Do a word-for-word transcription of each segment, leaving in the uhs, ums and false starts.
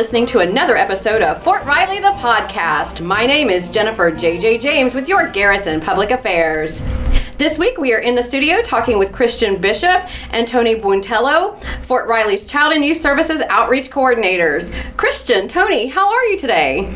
listening to another episode of Fort Riley the Podcast. My name is Jennifer J J James with your Garrison Public Affairs. This week we are in the studio talking with Christian Bishop and Toni Buentello, Fort Riley's Child and Youth Services Outreach Coordinators. Christian, Toni, how are you today?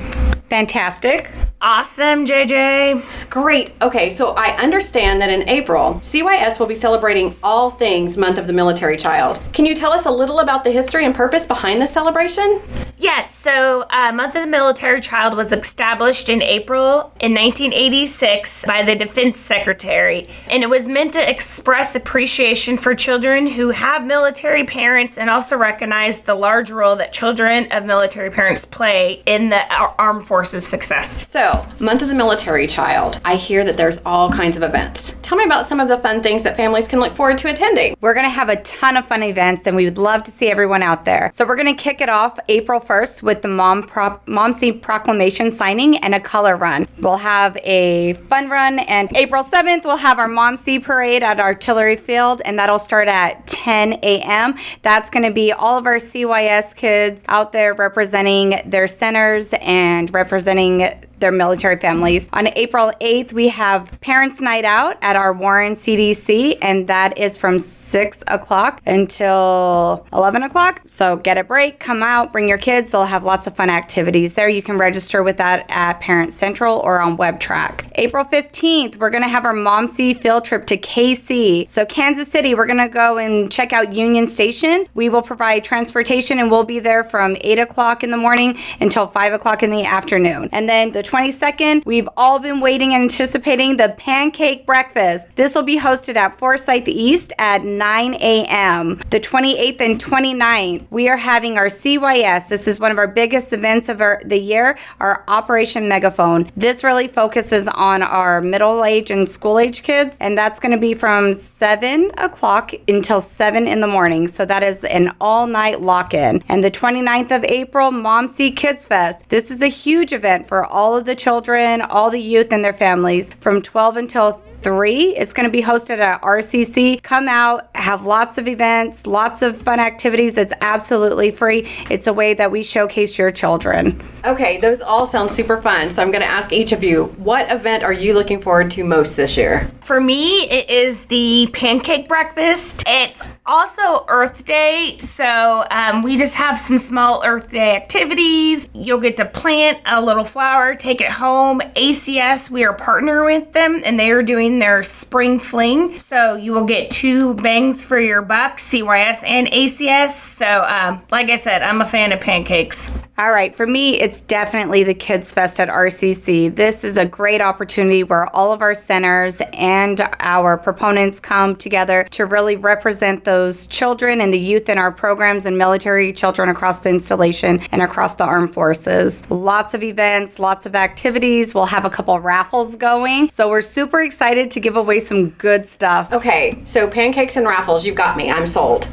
Fantastic. Awesome, J J. Great. Okay, so I understand that in April, C Y S will be celebrating all things Month of the Military Child. Can you tell us a little about the history and purpose behind this celebration? Yes, so uh, Month of the Military Child was established in April in nineteen eighty-six by the Defense Secretary, and it was meant to express appreciation for children who have military parents and also recognize the large role that children of military parents play in the armed forces' success. So, Month of the Military Child. I hear that there's all kinds of events. Tell me about some of the fun things that families can look forward to attending. We're going to have a ton of fun events, and we would love to see everyone out there. So we're going to kick it off April first with the Mom Pro- M O M C proclamation signing and a color run. We'll have a fun run, and April seventh we'll have our M O M C parade at Artillery Field, and that'll start at ten a.m. That's going to be all of our C Y S kids out there representing their centers and representing their military families. On April eighth, we have Parents Night Out at our Warren C D C, and that is from six o'clock until eleven o'clock. So get a break, come out, bring your kids. They'll have lots of fun activities there. You can register with that at Parent Central or on WebTrack. April fifteenth, we're going to have our M O M C field trip to K C. So Kansas City, we're going to go and check out Union Station. We will provide transportation, and we'll be there from eight o'clock in the morning until five o'clock in the afternoon. And then the twenty-second, we've all been waiting and anticipating the pancake breakfast. This will be hosted at Forsyth East at nine a.m. The twenty-eighth and twenty-ninth, we are having our C Y S. This is one of our biggest events of our, the year, our Operation Megaphone. This really focuses on our middle age and school age kids, and that's going to be from seven o'clock until seven in the morning. So that is an all-night lock-in. And the twenty-ninth of April, M O M C Kids Fest. This is a huge event for all of the children, all the youth and their families from twelve until three. It's going to be hosted at R C C. Come out, have lots of events, lots of fun activities. It's absolutely free. It's a way that we showcase your children. Okay, those all sound super fun. So I'm going to ask each of you, what event are you looking forward to most this year? For me, it is the pancake breakfast. It's also Earth Day, so um, we just have some small Earth Day activities. You'll get to plant a little flower, take it home. A C S, we are partnering with them, and they are doing their spring fling, so you will get two bangs for your buck, C Y S and A C S. So um, like I said, I'm a fan of pancakes. All right, for me, it's definitely the Kids Fest at R C C. This is a great opportunity where all of our centers and our proponents come together to really represent the those children and the youth in our programs and military children across the installation and across the armed forces. Lots of events, lots of activities. We'll have a couple raffles going. So we're super excited to give away some good stuff. Okay, so pancakes and raffles, you've got me. I'm sold.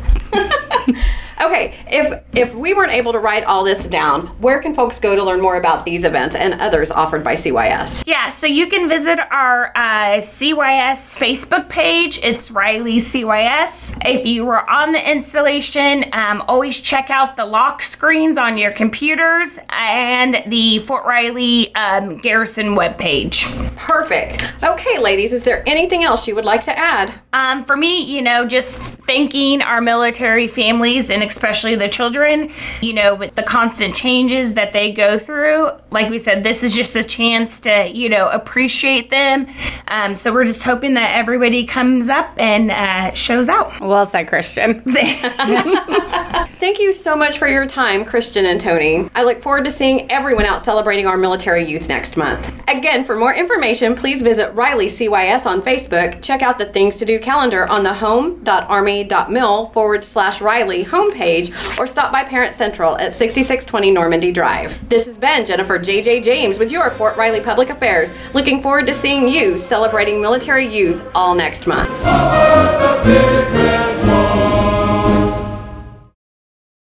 Okay, if if we weren't able to write all this down, where can folks go to learn more about these events and others offered by C Y S? Yeah, so you can visit our uh, C Y S Facebook page. It's Riley C Y S. If you were on the installation, um, always check out the lock screens on your computers and the Fort Riley um, Garrison webpage. Perfect. Okay, ladies, is there anything else you would like to add? Um, for me, you know, just thanking our military families and especially the children, you know, with the constant changes that they go through. Like we said, this is just a chance to, you know, appreciate them. Um, so we're just hoping that everybody comes up and uh, shows out. Well said, Christian. Thank you so much for your time, Christian and Toni. I look forward to seeing everyone out celebrating our military youth next month. Again, for more information, please visit Riley C Y S on Facebook. Check out the Things to Do calendar on the home.army.mil forward slash Riley homepage, or stop by Parent Central at sixty-six twenty Normandy Drive. This has been Jennifer J J James with your Fort Riley Public Affairs. Looking forward to seeing you celebrating military youth all next month.